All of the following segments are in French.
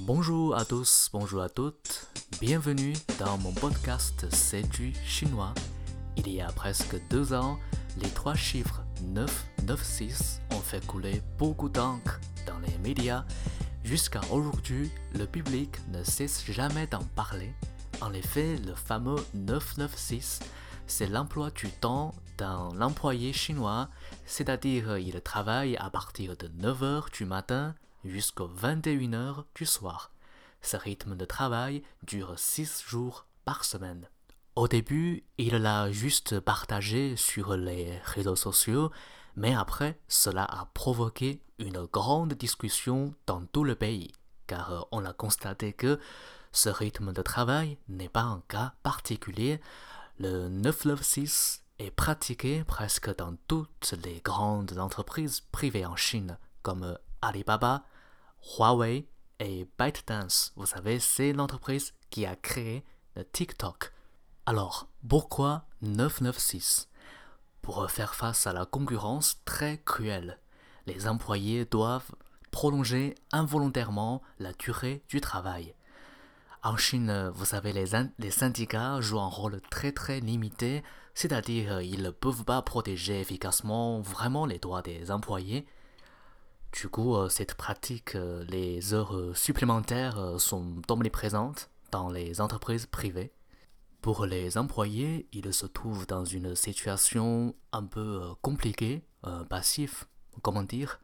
Bonjour à tous, bonjour à toutes, bienvenue dans mon podcast C'est du chinois. Il y a presque 2 ans, les 3 chiffres 996 ont fait couler beaucoup d'encre dans les médias. Jusqu'à aujourd'hui, le public ne cesse jamais d'en parler. En effet, le fameux 996, c'est l'emploi du temps d'un employé chinois, c'est-à-dire il travaille à partir de 9h du matin jusqu'aux 21h du soir. Ce rythme de travail dure 6 jours par semaine. Au début, il l'a juste partagé sur les réseaux sociaux, mais après, cela a provoqué une grande discussion dans tout le pays, car on a constaté que ce rythme de travail n'est pas un cas particulier. Le 996 est pratiqué presque dans toutes les grandes entreprises privées en Chine, comme Alibaba, Huawei et ByteDance. Vous savez, c'est l'entreprise qui a créé le TikTok. Alors, pourquoi 996 ? Pour faire face à la concurrence très cruelle, les employés doivent prolonger involontairement la durée du travail. En Chine, vous savez, les syndicats jouent un rôle très limité, c'est-à-dire ils ne peuvent pas protéger efficacement vraiment les droits des employés. Du coup, cette pratique, les heures supplémentaires sont omniprésentes dans les entreprises privées. Pour les employés, ils se trouvent dans une situation un peu compliquée, passive, comment dire.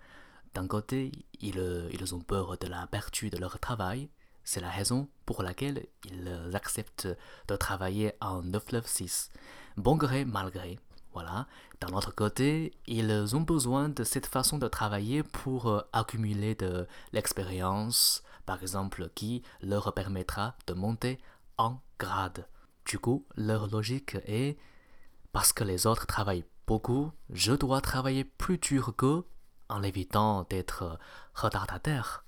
D'un côté, ils ont peur de la perte de leur travail, c'est la raison pour laquelle ils acceptent de travailler en 996, bon gré, mal gré. Voilà. D'un autre côté, ils ont besoin de cette façon de travailler pour accumuler de l'expérience, par exemple, qui leur permettra de monter en grade. Du coup, leur logique est « parce que les autres travaillent beaucoup, je dois travailler plus dur qu'eux en évitant d'être retardataire ».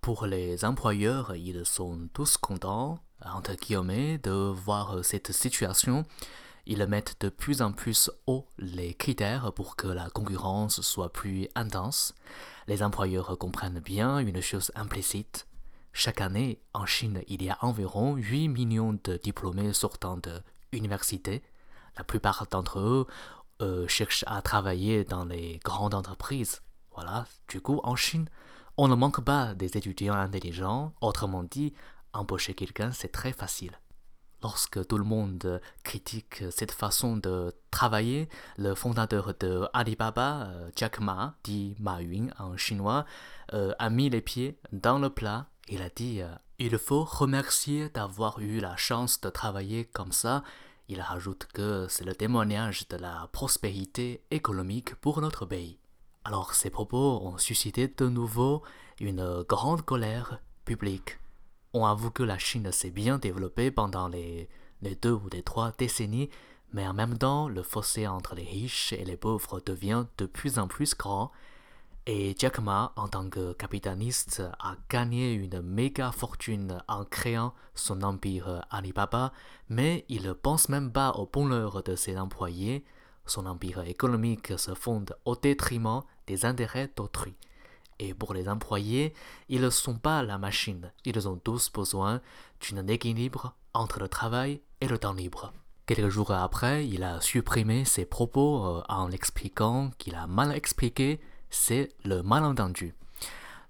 Pour les employeurs, ils sont tous contents, entre guillemets, de voir cette situation. Ils mettent de plus en plus haut les critères pour que la concurrence soit plus intense. Les employeurs comprennent bien une chose implicite. Chaque année, en Chine, il y a environ 8 millions de diplômés sortant de l'université. La plupart d'entre eux cherchent à travailler dans les grandes entreprises. Voilà, du coup, en Chine, on ne manque pas des étudiants intelligents. Autrement dit, embaucher quelqu'un, c'est très facile. Lorsque tout le monde critique cette façon de travailler, le fondateur de Alibaba, Jack Ma, dit Ma Yun en chinois, a mis les pieds dans le plat. Il a dit « Il faut remercier d'avoir eu la chance de travailler comme ça ». Il rajoute que c'est le témoignage de la prospérité économique pour notre pays. Alors ces propos ont suscité de nouveau une grande colère publique. On avoue que la Chine s'est bien développée pendant les 2 ou les 3 décennies, mais en même temps, le fossé entre les riches et les pauvres devient de plus en plus grand. Et Jack Ma, en tant que capitaliste, a gagné une méga fortune en créant son empire Alibaba, mais il ne pense même pas au bonheur de ses employés. Son empire économique se fonde au détriment des intérêts d'autrui. Et pour les employés, ils ne sont pas la machine. Ils ont tous besoin d'un équilibre entre le travail et le temps libre. Quelques jours après, il a supprimé ses propos en expliquant qu'il a mal expliqué. C'est le malentendu.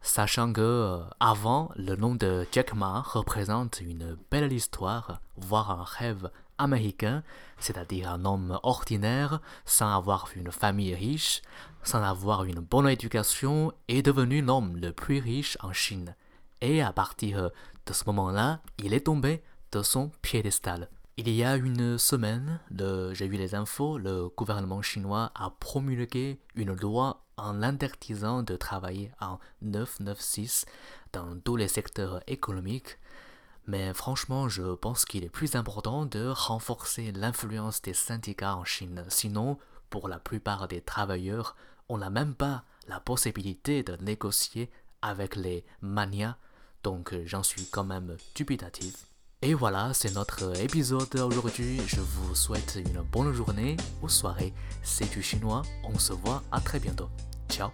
Sachant que, avant, le nom de Jack Ma représente une belle histoire, voire un rêve américain, c'est-à-dire un homme ordinaire, sans avoir une famille riche, sans avoir une bonne éducation, est devenu l'homme le plus riche en Chine. Et à partir de ce moment-là, il est tombé de son piédestal. Il y a une semaine, j'ai vu les infos, le gouvernement chinois a promulgué une loi en interdisant de travailler en 996 dans tous les secteurs économiques. Mais franchement, je pense qu'il est plus important de renforcer l'influence des syndicats en Chine. Sinon, pour la plupart des travailleurs, on n'a même pas la possibilité de négocier avec les manias. Donc j'en suis quand même dubitatif. Et voilà, c'est notre épisode aujourd'hui. Je vous souhaite une bonne journée ou soirée. C'est du chinois, on se voit à très bientôt. Ciao.